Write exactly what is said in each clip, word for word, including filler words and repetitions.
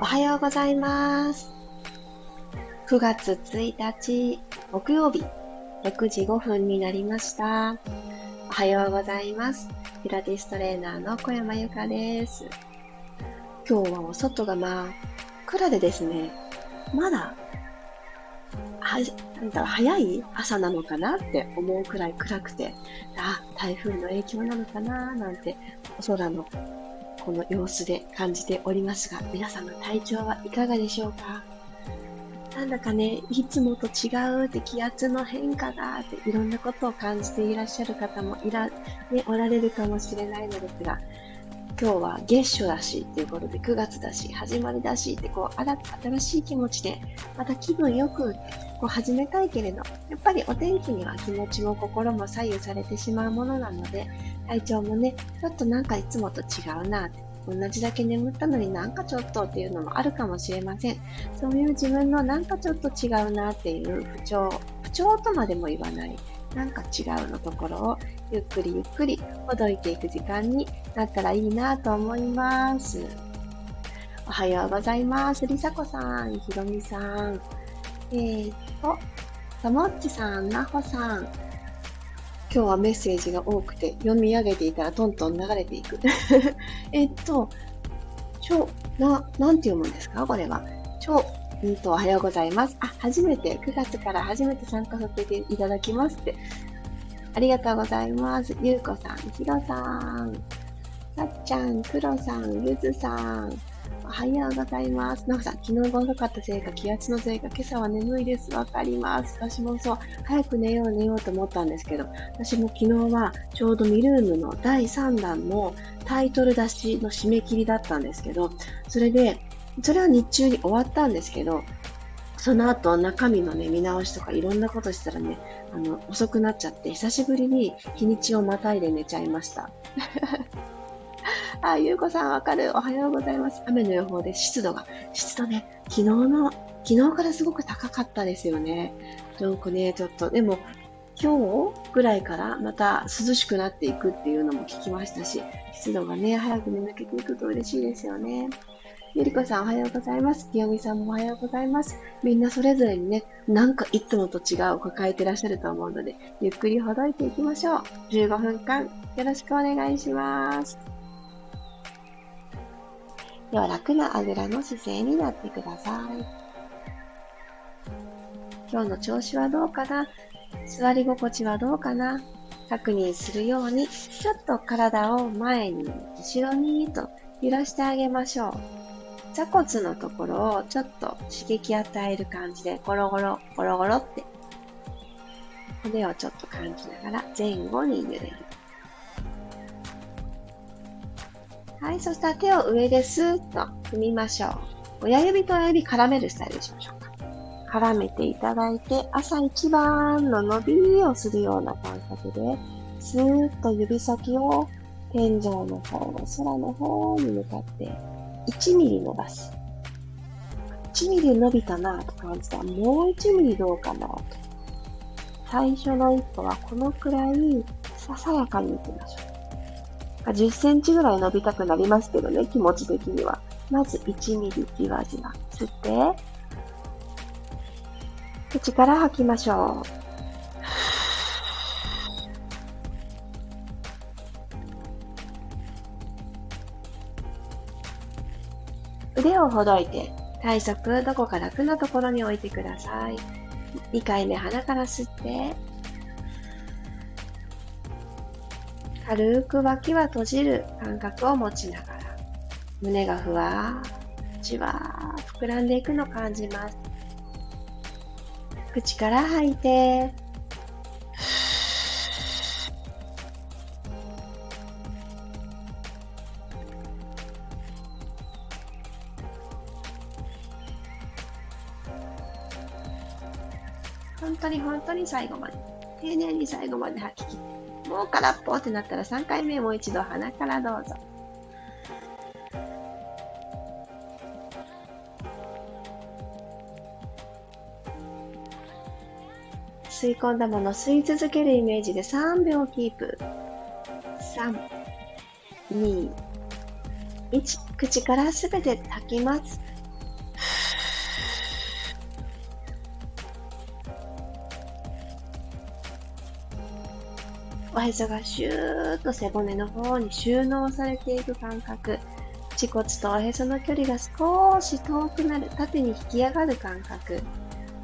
おはようございます。くがつついたち木曜日ろくじごふんになりました。おはようございます。ピラティストレーナーの小山由佳です。今日はお外が真っ暗でですね、まだはなんだろう早い朝なのかなって思うくらい暗くて、あ、台風の影響なのかななんてお空のこの様子で感じておりますが、皆さんの体調はいかがでしょうか。なんだかね、いつもと違うって気圧の変化がっていろんなことを感じていらっしゃる方もいら、ね、おられるかもしれないのですが、今日は月初だしということでくがつだし始まりだしってこう新しい気持ちでまた気分よくこう始めたいけれど、やっぱりお天気には気持ちも心も左右されてしまうものなので、体調もねちょっとなんかいつもと違うな、同じだけ眠ったのになんかちょっとっていうのもあるかもしれません。そういう自分のなんかちょっと違うなっていう不調不調とまでも言わないなんか違うのところをゆっくりゆっくりほどいていく時間になったらいいなと思います。おはようございます。りさこさん、ひろみさん、えー、っとともっちさん、なほさん、今日はメッセージが多くて読み上げていたらトントン流れていくえっとちょななんて読むんですかこれは。ちょうんとおはようございます。あ、初めてくがつから初めて参加させていただきますって、ありがとうございます。ゆうこさん、ひろさん、さっちゃん、くろさん、ゆずさん、おはようございます。なおさん、昨日が遅かったせいか気圧のせいか今朝は眠いです。わかります。私もそう、早く寝よう寝ようと思ったんですけど、私も昨日はちょうどミルームのだいさんだんのタイトル出しの締め切りだったんですけど、それでそれは日中に終わったんですけど、その後中身のね見直しとかいろんなことしたらね、あの遅くなっちゃって久しぶりに日にちをまたいで寝ちゃいましたあ、ゆうこさん、わかる。おはようございます。雨の予報で湿度が湿度ね、昨日の昨日からすごく高かったですよね。なんかねちょっとでも今日ぐらいからまた涼しくなっていくっていうのも聞きましたし、湿度がね早く抜けていくと嬉しいですよね。ゆりこさん、おはようございます。きよみさんもおはようございます。みんなそれぞれにね、なんかいつもと違うを抱えてらっしゃると思うので、ゆっくりほどいていきましょう。じゅうごふんかんよろしくお願いします。では楽なあぐらの姿勢になってください。今日の調子はどうかな、座り心地はどうかな、確認するようにちょっと体を前に後ろにと揺らしてあげましょう。座骨のところをちょっと刺激与える感じでゴロゴロゴロゴロって骨をちょっと感じながら前後に揺れる。はい、そしたら手を上でスーッと踏みましょう。親指と親指絡めるスタイルにしましょうか。絡めていただいて朝一番の伸びをするような感覚でスーッと指先を天井の方の空の方に向かっていちミリ伸ばす。いちミリ伸びたなぁと感じたらもういちミリどうかなぁと。最初の一歩はこのくらいささやかにいきましょう。じゅっセンチぐらい伸びたくなりますけどね、気持ち的には。まずいちミリじわじわ吸って、口から吐きましょう。手をほどいて体側どこか楽なところに置いてください。にかいめ鼻から吸って軽く脇は閉じる感覚を持ちながら胸がふわーじわー膨らんでいくのを感じます。口から吐いて本当に本当に最後まで丁寧に最後まで吐き切って、もう空っぽってなったらさんかいめもう一度鼻からどうぞ。吸い込んだもの吸い続けるイメージでさんびょうキープ。さん、に、いち、口からすべて吐きます。おへそがシューッと背骨の方に収納されていく感覚、恥骨とおへその距離が少し遠くなる、縦に引き上がる感覚、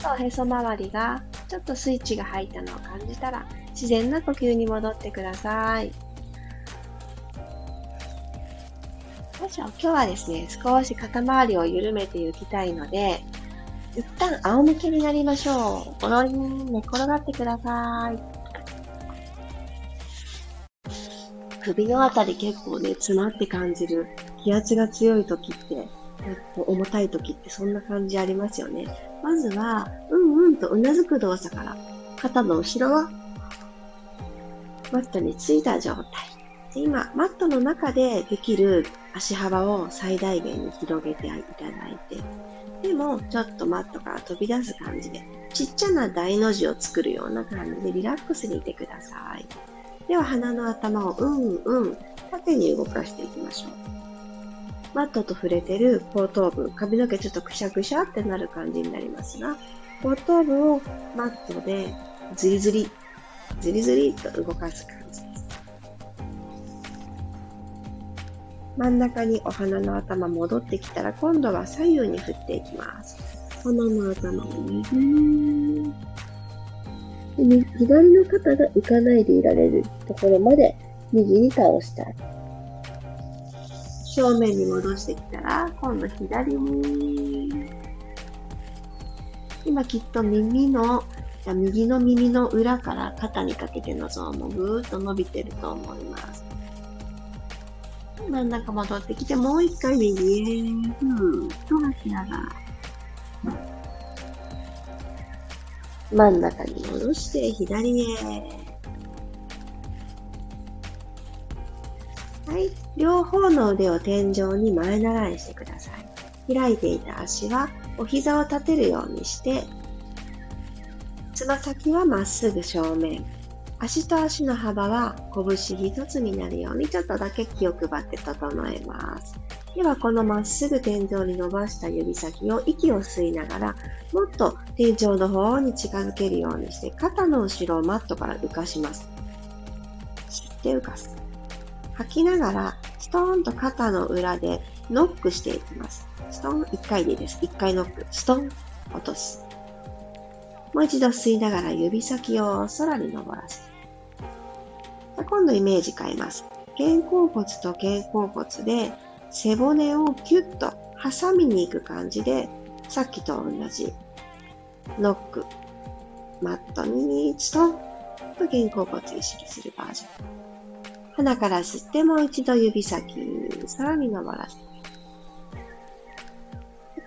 おへそ周りがちょっとスイッチが入ったのを感じたら自然な呼吸に戻ってください。よいしょ、今日はですね、少し肩周りを緩めていきたいので、一旦仰向けになりましょう。ごろりん、寝転がってください。首のあたり結構ね、詰まって感じる、気圧が強い時って、重たい時ってそんな感じありますよね。まずは、うんうんとうなずく動作から、肩の後ろは、マットについた状態。で今、マットの中でできる足幅を最大限に広げていただいて、でも、ちょっとマットから飛び出す感じで、ちっちゃな大の字を作るような感じでリラックスにいてください。では鼻の頭をうんうん縦に動かしていきましょう。マットと触れてる後頭部、髪の毛ちょっとくしゃくしゃってなる感じになりますが、後頭部をマットでずりずりずりずりと動かす感じです。真ん中にお鼻の頭戻ってきたら、今度は左右に振っていきます。鼻の頭を右、左の肩が浮かないでいられるところまで右に倒したい。正面に戻してきたら、今度左に。今きっと耳の、右の耳の裏から肩にかけてのゾーンもぐーっと伸びてると思います。真ん中戻ってきて、もう一回右へ。ふーっと吐きながら。真ん中に戻して左へ。はい。両方の腕を天井に前習いしてください。開いていた足はお膝を立てるようにして、つま先はまっすぐ正面。足と足の幅は拳一つになるようにちょっとだけ気を配って整えます。では、このまっすぐ天井に伸ばした指先を息を吸いながら、もっと天井の方に近づけるようにして、肩の後ろをマットから浮かします。吸って浮かす。吐きながら、ストーンと肩の裏でノックしていきます。ストーン、いっかいでいいです。いっかいノック、ストン、落とす。もう一度吸いながら指先を空に登らせる。今度イメージ変えます。肩甲骨と肩甲骨で、背骨をキュッと挟みに行く感じで、さっきと同じノック、マットにストンと肩甲骨意識するバージョン。鼻から吸ってもう一度指先さらに登らせて、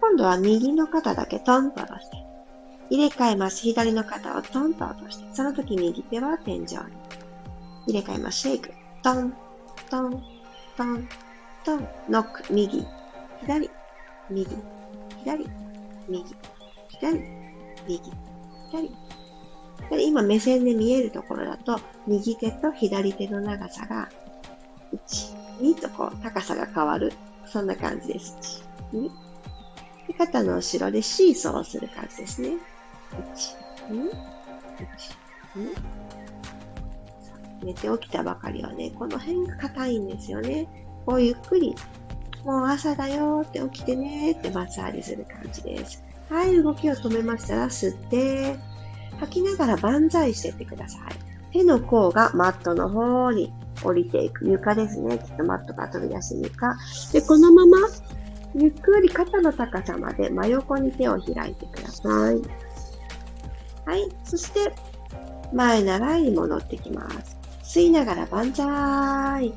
今度は右の肩だけトンと下ろして、入れ替えます。左の肩をトンと落として、その時右手は天井に入れ替えます。シェイク、トントントンノック、右、左、右、左、右、左、右、左。今目線で見えるところだと、右手と左手の長さが、いち、にとこう高さが変わる。そんな感じです。いち、に。肩の後ろでシーソーをする感じですね。いち、に、いち、に。寝て起きたばかりはね、この辺が硬いんですよね。こうゆっくり、もう朝だよーって起きてねーってマッサージする感じです。はい、動きを止めましたら吸って、吐きながら万歳していってください。手の甲がマットの方に降りていく。床ですね。きっとマットから飛び出す床。で、このまま、ゆっくり肩の高さまで真横に手を開いてください。はい、そして、前習いに戻ってきます。吸いながら万歳。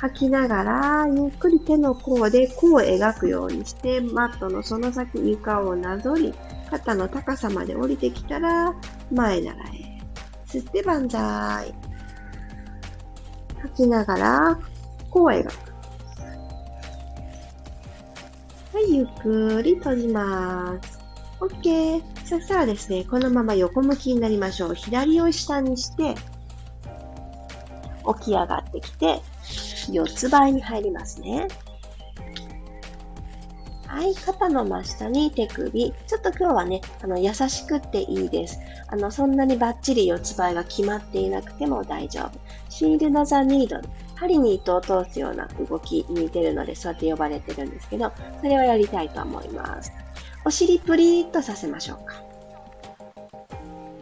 吐きながら、ゆっくり手の甲で甲を描くようにして、マットのその先、床をなぞり、肩の高さまで降りてきたら、前習え。吸って万歳。吐きながら、甲を描く。はい、ゆっくり閉じます。OK。そしたらですね、このまま横向きになりましょう。左を下にして、起き上がってきて、四つ倍に入りますね。はい、肩の真下に手首。ちょっと今日はね、あの優しくっていいです。あのそんなにバッチリ四つ倍が決まっていなくても大丈夫。シールド・ザ・ニードル。針に糸を通すような動きに似てるので、そうやって呼ばれてるんですけど、それをやりたいと思います。お尻プリーっとさせましょうか。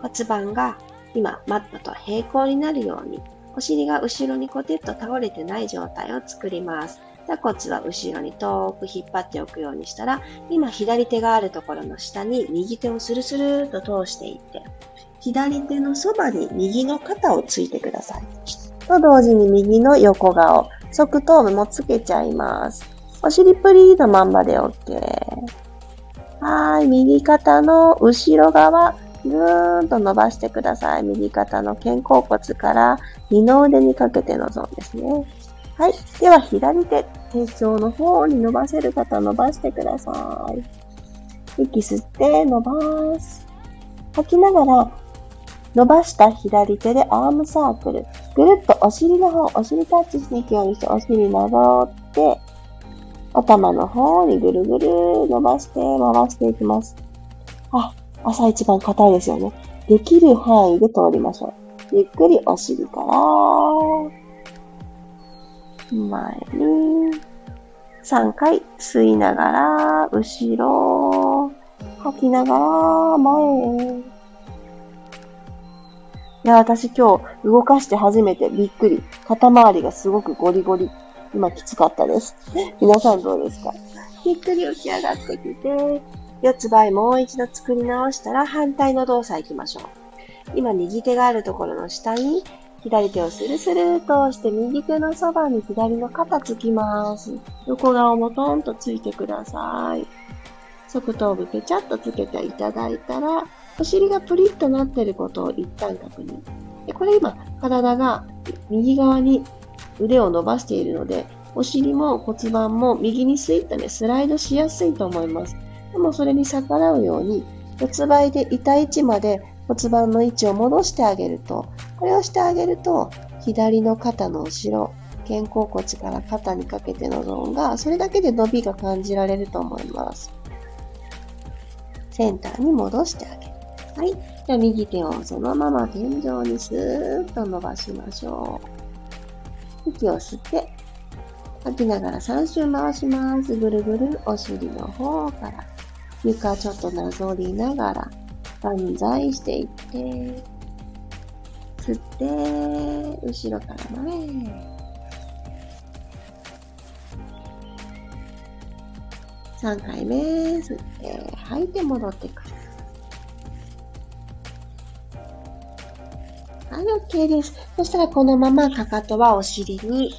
骨盤が今、マットと平行になるように、お尻が後ろにコテッと倒れてない状態を作ります。座骨は後ろに遠く引っ張っておくようにしたら、今左手があるところの下に右手をスルスルーと通していって、左手のそばに右の肩をついてください。と同時に右の横顔、側頭部もつけちゃいます。お尻プリーのまんまで OK。はーい、右肩の後ろ側、ぐーんと伸ばしてください。右肩の肩甲骨から二の腕にかけてのゾーンですね。はい。では、左手、天井の方に伸ばせる方は伸ばしてください。息吸って、伸ばす。吐きながら、伸ばした左手でアームサークル。ぐるっとお尻の方、お尻タッチしていくようにして、お尻登って、頭の方にぐるぐる伸ばして、回していきます。あ、朝一番硬いですよね。できる範囲で通りましょう。ゆっくりお尻から、前に、さんかい吸いながら、後ろ、吐きながら、前へ。いや、私今日動かして初めてびっくり。肩周りがすごくゴリゴリ。今きつかったです。皆さんどうですか？ゆっくり起き上がってきて、四つ倍もう一度作り直したら反対の動作行きましょう。今右手があるところの下に、左手をスルスルとして右手のそばに左の肩つきます。横顔もトンとついてください。側頭部ペチャッとつけていただいたら、お尻がプリッとなっていることを一旦確認。でこれ今、体が右側に腕を伸ばしているので、お尻も骨盤も右にスイッとね、スライドしやすいと思います。でもそれに逆らうように、四つ倍でいた位置まで骨盤の位置を戻してあげると、これをしてあげると、左の肩の後ろ、肩甲骨から肩にかけてのゾーンが、それだけで伸びが感じられると思います。センターに戻してあげる。はい。じゃあ右手をそのまま天井にスーッと伸ばしましょう。息を吸って、吐きながらさん周回します。ぐるぐるお尻の方から、床ちょっとなぞりながら、万歳していって、吸って、後ろから前へ。さんかいめ、吸って、吐いて戻ってくる。はい、OK です。そしたらこのままかかとはお尻に、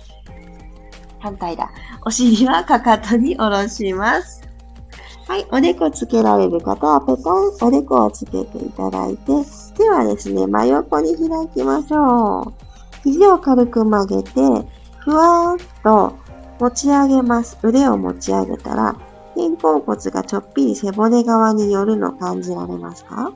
反対だ。お尻はかかとに下ろします。はい、おでこつけられる方は、ペコン、おでこをつけていただいて、手はですね、真横に開きましょう。肘を軽く曲げて、ふわーっと持ち上げます。腕を持ち上げたら、肩甲骨がちょっぴり背骨側に寄るの感じられますか？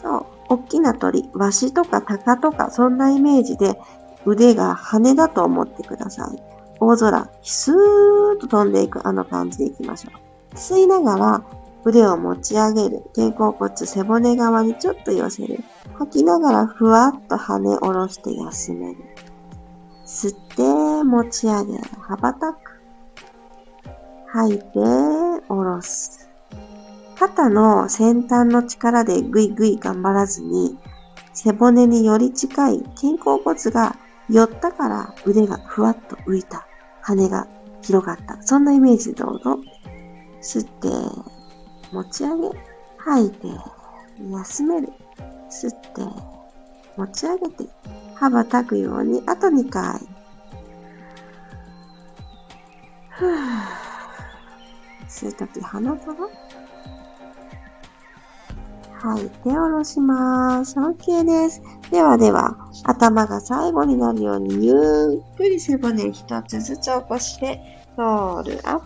そう、大きな鳥、ワシとかタカとか、そんなイメージで、腕が羽だと思ってください。大空、ひすーっと飛んでいく、あの感じでいきましょう。吸いながら腕を持ち上げる。肩甲骨背骨側にちょっと寄せる。吐きながらふわっと跳ね下ろして休める。吸って持ち上げる。羽ばたく。吐いて下ろす。肩の先端の力でぐいぐい頑張らずに、背骨により近い肩甲骨が寄ったから腕がふわっと浮いた。羽が広がった。そんなイメージでどうぞ。吸って、持ち上げ、吐いて、休める。吸って、持ち上げて、羽ばたくように、あとにかい。ふぅ。吸うとき鼻から。吐いて、下ろします。OK です。ではでは、頭が最後になるように、ゆっくり背骨一つずつ起こして、ロールアップ。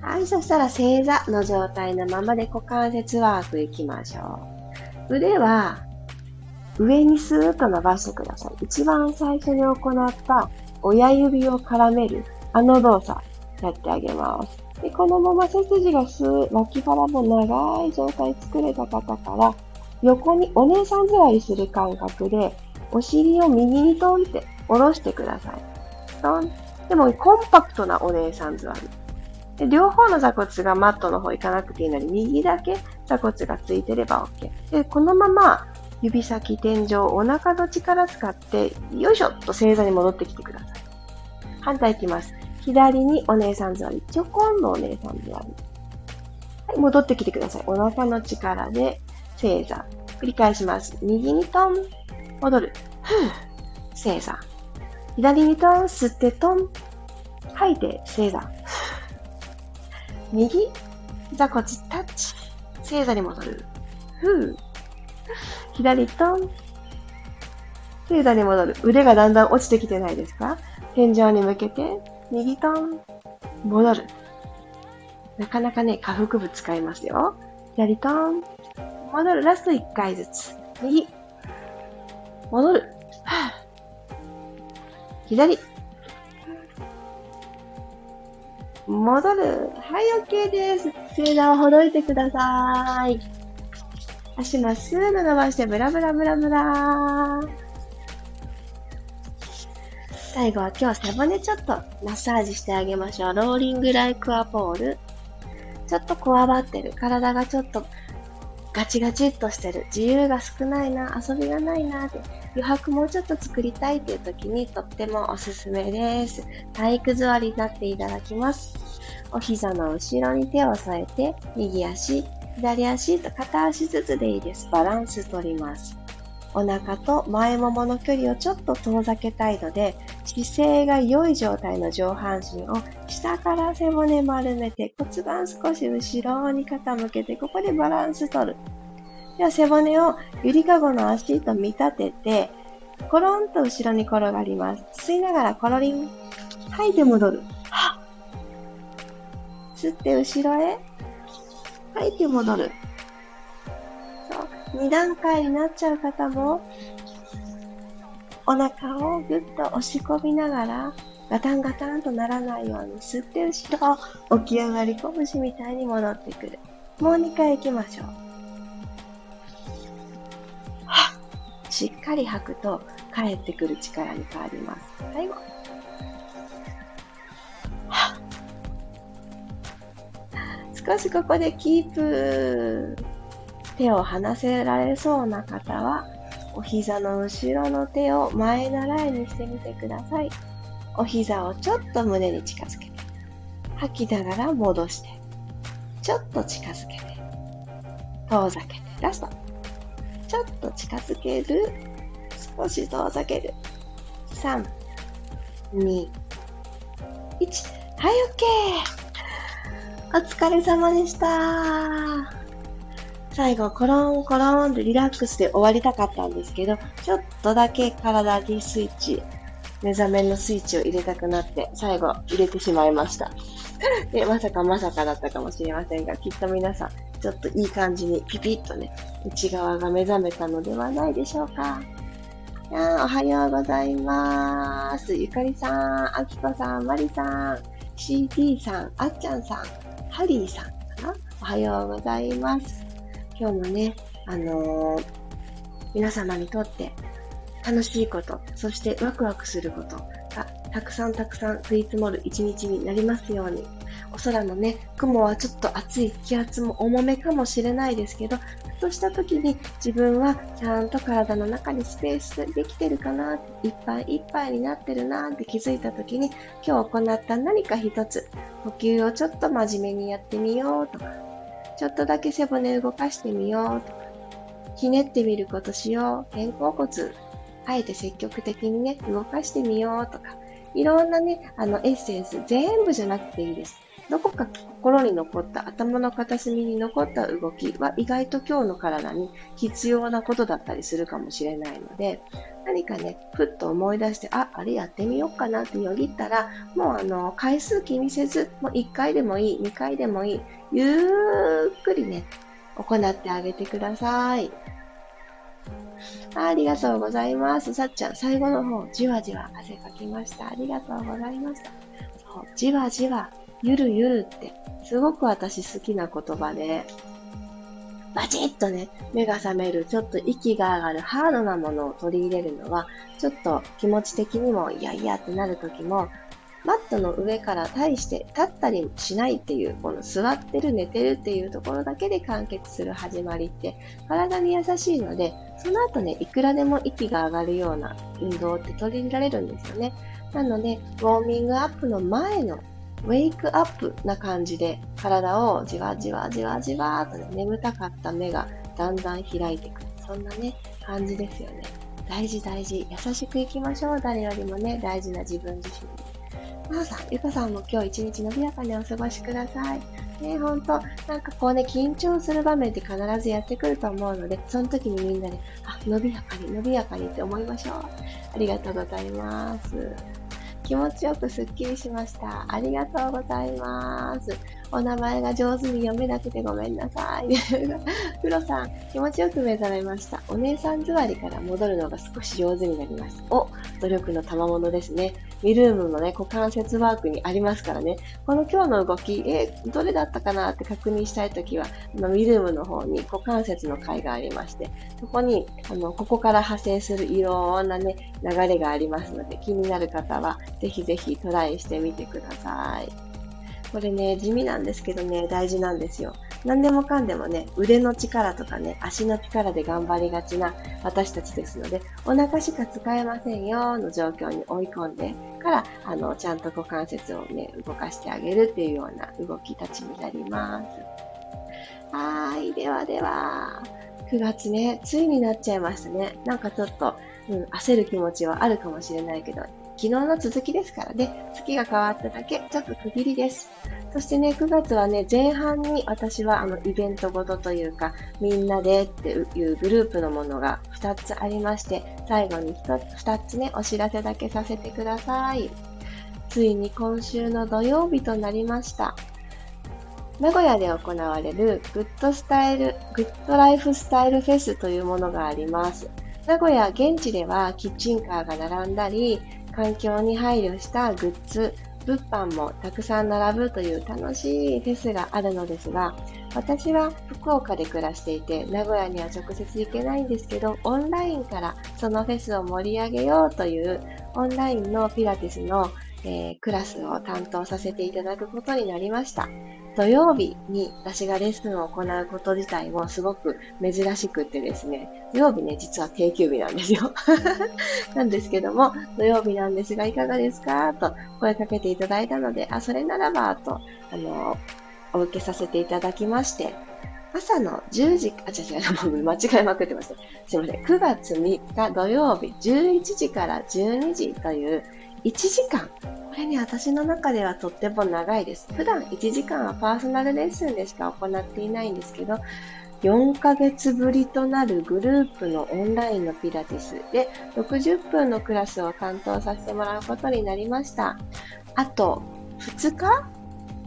はい、そしたら正座の状態のままで股関節ワークいきましょう。腕は上にスーッと伸ばしてください。一番最初に行った親指を絡める、あの動作、やってあげます。で、このまま背筋がスー、脇腹も長い状態作れた方から、横にお姉さん座りする感覚で、お尻を右に通って下ろしてください。ドン。でも、コンパクトなお姉さん座り。で、両方の座骨がマットの方行かなくていいので、右だけ座骨がついてれば OK。で、このまま、指先、天井、お腹の力使って、よいしょっと正座に戻ってきてください。反対いきます。左にお姉さん座り、ちょこんのお姉さん座り。はい、戻ってきてください。お腹の力で正座。繰り返します。右にトン、戻る。ふぅ、正座。左にトン、吸ってトン。吐いて、正座。右、座骨タッチ。正座に戻る。ふぅ。左トン。正座に戻る。腕がだんだん落ちてきてないですか？天井に向けて、右トン。戻る。なかなかね、下腹部使いますよ。左トン。戻る。ラストいっかいずつ。右。戻る。はぁ。左。戻る。はい、OK です。正座をほどいてください。足まっすぐ伸ばして、ブラブラブラブラ。最後は今日背骨ちょっとマッサージしてあげましょう。ローリングライクアポール。ちょっとこわばってる。体がちょっとガチガチっとしてる。自由が少ないな、遊びがないなって。余白もうちょっと作りたいっていう時にとってもおすすめです。体育座りになっていただきます。お膝の後ろに手を添えて、右足、左足と片足ずつでいいです。バランス取ります。お腹と前ももの距離をちょっと遠ざけたいので、姿勢が良い状態の上半身を下から背骨丸めて骨盤少し後ろに傾けて、ここでバランス取る。では背骨をゆりかごの足と見立てて、コロンと後ろに転がります。吸いながらコロリン。吐いて戻る。はっ。吸って後ろへ。吐いて戻る。そう。に段階になっちゃう方も、お腹をぐっと押し込みながら、ガタンガタンとならないように吸って後ろ、起き上がりこぶしみたいに戻ってくる。もうにかい行きましょう。はっ。しっかり吐くと、帰ってくる力に変わります。最後。はっ。少しここでキープ。手を離せられそうな方は、お膝の後ろの手を前習いにしてみてください。お膝をちょっと胸に近づけて、吐きながら戻して、ちょっと近づけて、遠ざけて、ラスト。ちょっと近づける、少し遠ざける。さん、に、いち。はい、OK!お疲れ様でした。最後、コロンコロンでリラックスで終わりたかったんですけど、ちょっとだけ体にスイッチ、目覚めのスイッチを入れたくなって、最後入れてしまいました。で、まさかまさかだったかもしれませんが、きっと皆さん、ちょっといい感じにピピッとね、内側が目覚めたのではないでしょうか。いやー、おはようございます。ゆかりさん、あきこさん、まりさん、シーティー さん、あっちゃんさん、ハリーさんかな？おはようございます。今日もね、あのー、皆様にとって楽しいこと、そしてワクワクすることがたくさんたくさん降り積もる一日になりますように。お空のね、雲はちょっと暑い、気圧も重めかもしれないですけど、ふとした時に自分はちゃんと体の中にスペースできてるかな、いっぱいいっぱいになってるなって気づいた時に、今日行った何か一つ、呼吸をちょっと真面目にやってみようとか、ちょっとだけ背骨動かしてみようとか、ひねってみることしよう、肩甲骨、あえて積極的にね、動かしてみようとか、いろんなね、あのエッセンス、全部じゃなくていいです。どこか心に残った、頭の片隅に残った動きは意外と今日の体に必要なことだったりするかもしれないので、何かね、ふっと思い出して、あ、あれやってみようかなってよぎったら、もうあの、回数気にせず、もういっかいでもいい、にかいでもいい、ゆっくりね、行ってあげてください。ありがとうございます。さっちゃん、最後の方、じわじわ汗かきました。ありがとうございました。そう、じわじわ、ゆるゆるって、すごく私好きな言葉で、バチッとね、目が覚める、ちょっと息が上がるハードなものを取り入れるのは、ちょっと気持ち的にも、いやいやってなる時も、マットの上から対して立ったりしないっていう、この座ってる寝てるっていうところだけで完結する始まりって体に優しいので、その後ね、いくらでも息が上がるような運動って取り入れられるんですよね。なので、ウォーミングアップの前のウェイクアップな感じで体をじわじわじわじわーとね、眠たかった目がだんだん開いてくる。そんなね、感じですよね。大事大事。優しくいきましょう。誰よりもね、大事な自分自身に。なおさん、ゆかさんも今日一日伸びやかにお過ごしください。ねえ、ほんと、なんかこうね、緊張する場面って必ずやってくると思うので、その時にみんなで、あ、伸びやかに、伸びやかにって思いましょう。ありがとうございます。気持ちよくスッキリしました。ありがとうございます。お名前が上手に読めなくてごめんなさい。ふろさん、気持ちよく目覚めました。お姉さん座りから戻るのが少し上手になりました。お、努力の賜物ですね。ミルームのね、股関節ワークにありますからね。この今日の動き、え、どれだったかなって確認したいときは、あのミルームの方に股関節の回がありまして、そこに、あの、ここから派生するいろんなね、流れがありますので、気になる方は、ぜひぜひトライしてみてください。これね、地味なんですけどね、大事なんですよ。何でもかんでもね、腕の力とかね、足の力で頑張りがちな私たちですので、お腹しか使えませんよの状況に追い込んでから、あの、ちゃんと股関節をね、動かしてあげるっていうような動きたちになります。はーい、ではでは、くがつね、ついになっちゃいましたね。なんかちょっと、うん、焦る気持ちはあるかもしれないけど、昨日の続きですからね、月が変わっただけ、ちょっと区切りです。そしてね、くがつはね、前半に私はあのイベントごとというか、みんなでっていうグループのものがふたつありまして、最後にふたつね、お知らせだけさせてください。ついに今週の土曜日となりました。名古屋で行われるグッドスタイル、グッドライフスタイルフェスというものがあります。名古屋現地ではキッチンカーが並んだり、環境に配慮したグッズ、物販もたくさん並ぶという楽しいフェスがあるのですが、私は福岡で暮らしていて、名古屋には直接行けないんですけど、オンラインからそのフェスを盛り上げようというオンラインのピラティスの、えー、クラスを担当させていただくことになりました。土曜日に私がレッスンを行うこと自体もすごく珍しくってですね、土曜日ね、実は定休日なんですよ。なんですけども、土曜日なんですがいかがですかと声かけていただいたので、あ、それならばと、あの、お受けさせていただきまして、朝のじゅうじ、あ、違う違う、間違いまくってました。すいません。くがつみっか土曜日じゅういちじからじゅうにじといういちじかん。これね、私の中ではとっても長いです。普段いちじかんはパーソナルレッスンでしか行っていないんですけど、よんかげつぶりとなるグループのオンラインのピラティスでろくじゅっぷんのクラスを担当させてもらうことになりました。あとふつか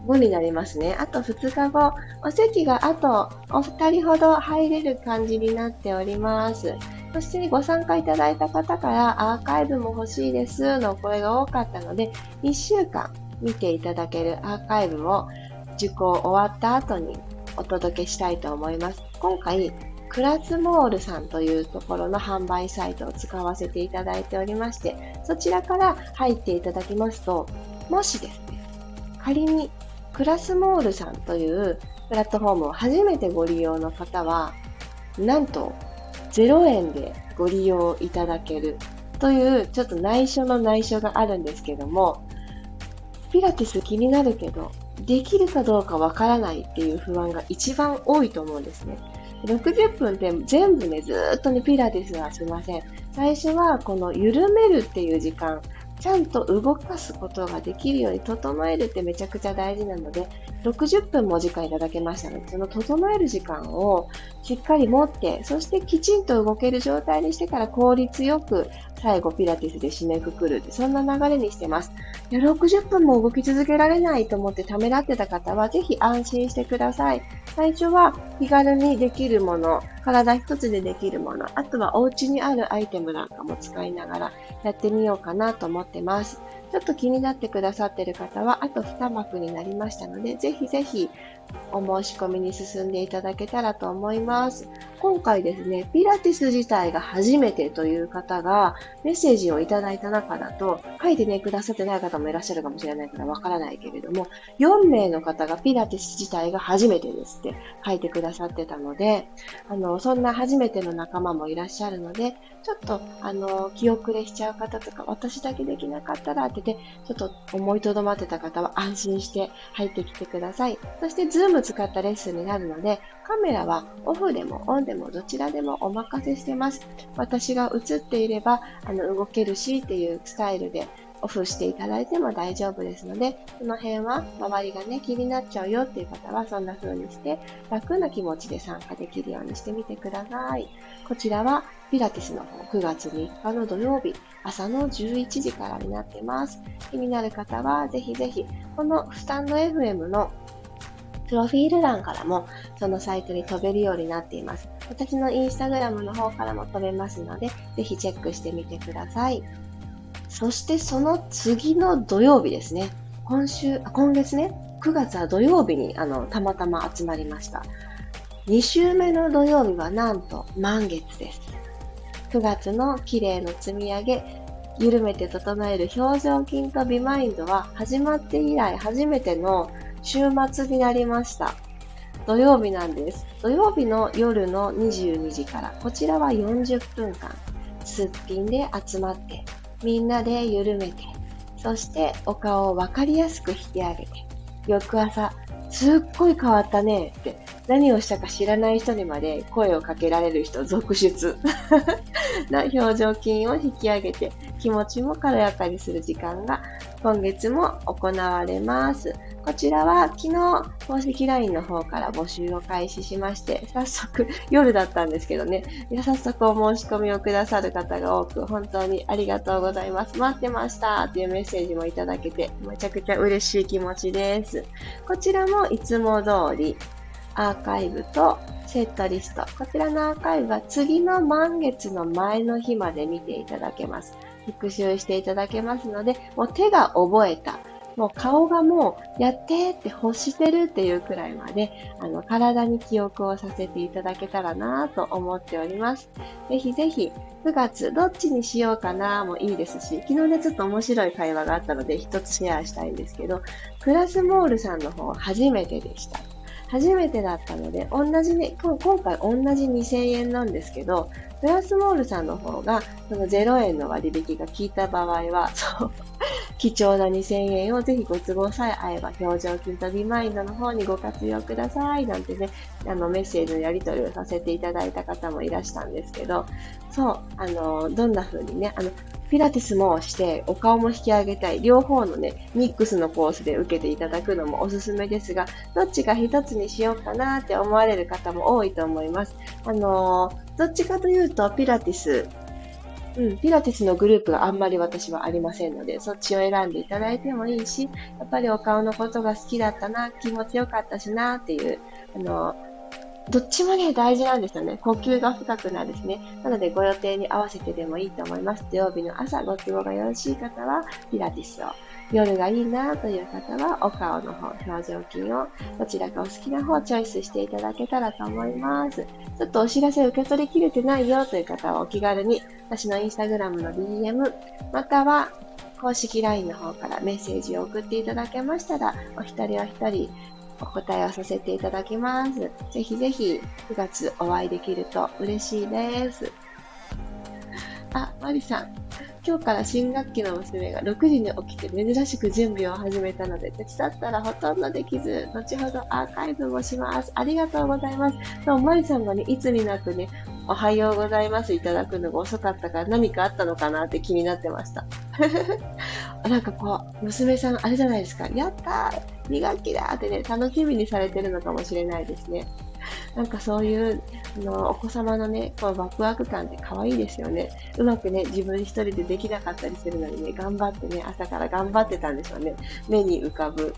ごになりますね。あとふつかご、お席があとお二人ほど入れる感じになっております。そしてご参加いただいた方からアーカイブも欲しいですの声が多かったので、いっしゅうかん見ていただけるアーカイブを受講終わった後にお届けしたいと思います。今回、クラスモールさんというところの販売サイトを使わせていただいておりまして、そちらから入っていただきますと、もしですね、仮にクラスモールさんというプラットフォームを初めてご利用の方は、なんと、ぜろえんでご利用いただけるというちょっと内緒の内緒があるんですけども、ピラティス気になるけどできるかどうかわからないっていう不安が一番多いと思うんですね。ろくじゅっぷんで全部ね、ずーっとねピラティスはしません。最初はこの緩めるっていう時間、ちゃんと動かすことができるように整えるってめちゃくちゃ大事なので、ろくじゅっぷんもお時間いただけましたので、その整える時間をしっかり持って、そしてきちんと動ける状態にしてから効率よく最後ピラティスで締めくくる、そんな流れにしてます。ろくじゅっぷんも動き続けられないと思ってためらってた方はぜひ安心してください。最初は気軽にできるもの、体一つでできるもの、あとはお家にあるアイテムなんかも使いながらやってみようかなと思ってます。ちょっと気になってくださっている方はあとにまくになりましたので、ぜひぜひお申し込みに進んでいただけたらと思います。今回ですね、ピラティス自体が初めてという方がメッセージをいただいた中だと、書いてね、くださってない方もいらっしゃるかもしれないからわからないけれども、よんめいの方がピラティス自体が初めてですって書いてくださってたので、あの、そんな初めての仲間もいらっしゃるので、ちょっとあの、気遅れしちゃう方とか、私だけできなかったらってで、ちょっと思いとどまってた方は安心して入ってきてください。そして ズーム 使ったレッスンになるので、カメラはオフでもオンでもどちらでもお任せしてます。私が映っていればあの動けるしっていうスタイルでオフしていただいても大丈夫ですので、その辺は周りがね、気になっちゃうよっていう方はそんな風にして楽な気持ちで参加できるようにしてみてください。こちらはピラティスの方、くがつみっかの土曜日、朝のじゅういちじからになってます。気になる方はぜひぜひ、このスタンド エフエム のプロフィール欄からもそのサイトに飛べるようになっています。私のインスタグラムの方からも飛べますので、ぜひチェックしてみてください。そしてその次の土曜日ですね。今週、今月ね、くがつは土曜日にあのたまたま集まりました。にしゅうめの土曜日はなんと満月です。くがつの綺麗の積み上げ、緩めて整える表情筋とビマインドは始まって以来初めての週末になりました。土曜日なんです。土曜日の夜のにじゅうにじから、こちらはよんじゅっぷんかん、すっぴんで集まって、みんなで緩めて、そしてお顔をわかりやすく引き上げて、翌朝、すっごい変わったねって、何をしたか知らない人にまで声をかけられる人続出な表情筋を引き上げて、気持ちも軽やかにする時間が今月も行われます。こちらは昨日公式 ライン の方から募集を開始しまして、早速夜だったんですけどね、早速お申し込みをくださる方が多く、本当にありがとうございます。待ってましたっていうメッセージもいただけて、めちゃくちゃ嬉しい気持ちです。こちらもいつも通り、アーカイブとセットリスト。こちらのアーカイブは次の満月の前の日まで見ていただけます。復習していただけますので、もう手が覚えた。もう顔がもうやってって欲してるっていうくらいまで、あの、体に記憶をさせていただけたらなぁと思っております。ぜひぜひ、くがつどっちにしようかなもいいですし、昨日ねちょっと面白い会話があったので一つシェアしたいんですけど、クラスモールさんの方初めてでした。初めてだったので、同じね、今回同じにせんえんなんですけど、プラスモールさんの方が、そのゼロえんの割引が効いた場合は、そう、貴重なにせんえんをぜひご都合さえ合えば、表情筋とビマインドの方にご活用ください、なんてね、あの、メッセージのやり取りをさせていただいた方もいらしたんですけど、そう、あの、どんな風にね、あの、ピラティスもして、お顔も引き上げたい、両方のね、ミックスのコースで受けていただくのもおすすめですが、どっちか一つにしようかなって思われる方も多いと思います。あのー、どっちかというと、ピラティス、うん、ピラティスのグループがあんまり私はありませんので、そっちを選んでいただいてもいいし、やっぱりお顔のことが好きだったな、気持ちよかったしなっていう、あのー、どっちもね、大事なんですよね。呼吸が深くなるですね。なので、ご予定に合わせてでもいいと思います。土曜日の朝、ご都合がよろしい方は、ピラティスを。夜がいいなという方は、お顔の方、表情筋を、どちらかお好きな方をチョイスしていただけたらと思います。ちょっとお知らせ受け取りきれてないよという方は、お気軽に、私のインスタグラムの ディーエム、または、公式 ライン の方からメッセージを送っていただけましたら、お一人お一人、お答えをさせていただきます。ぜひぜひくがつお会いできると嬉しいです。あ、マリさん。今日から新学期の娘がろくじに起きて珍しく準備を始めたので、手伝ったらほとんどできず、後ほどアーカイブもします。ありがとうございます。そう、マリさんがね、いつになくね、おはようございますいただくのが遅かったから何かあったのかなって気になってました。なんかこう、娘さんあれじゃないですか。やったー !に 学期だーってね、楽しみにされてるのかもしれないですね。なんかそういうあのお子様のねこうワクワク感って可愛いですよね。うまくね自分一人でできなかったりするのにね頑張ってね朝から頑張ってたんでしょうね。目に浮かぶ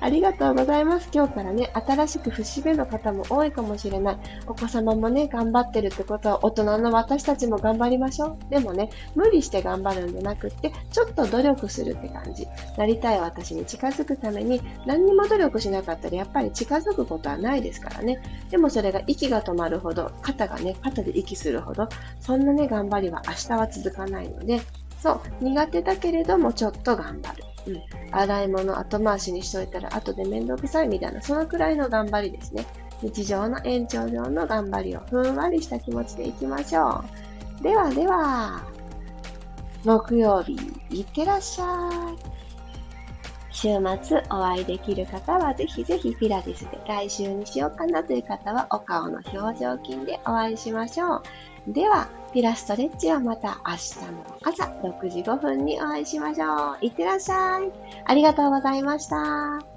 ありがとうございます。今日からね新しく節目の方も多いかもしれない。お子様もね頑張ってるってことは大人の私たちも頑張りましょう。でもね無理して頑張るんじゃなくってちょっと努力するって感じ。なりたい私に近づくために何にも努力しなかったらやっぱり近づくことはないですからね。でもそれが息が止まるほど肩がね肩で息するほどそんなね頑張りは明日は続かないので、そう苦手だけれどもちょっと頑張る。うん、洗い物後回しにしといたら後で面倒くさいみたいなそのくらいの頑張りですね。日常の延長上の頑張りをふんわりした気持ちでいきましょう。ではでは木曜日いってらっしゃい。週末お会いできる方はぜひぜひピラティスで、来週にしようかなという方はお顔の表情筋でお会いしましょう。ではピラストレッチはまた明日の朝ろくじごふんにお会いしましょう。いってらっしゃい。ありがとうございました。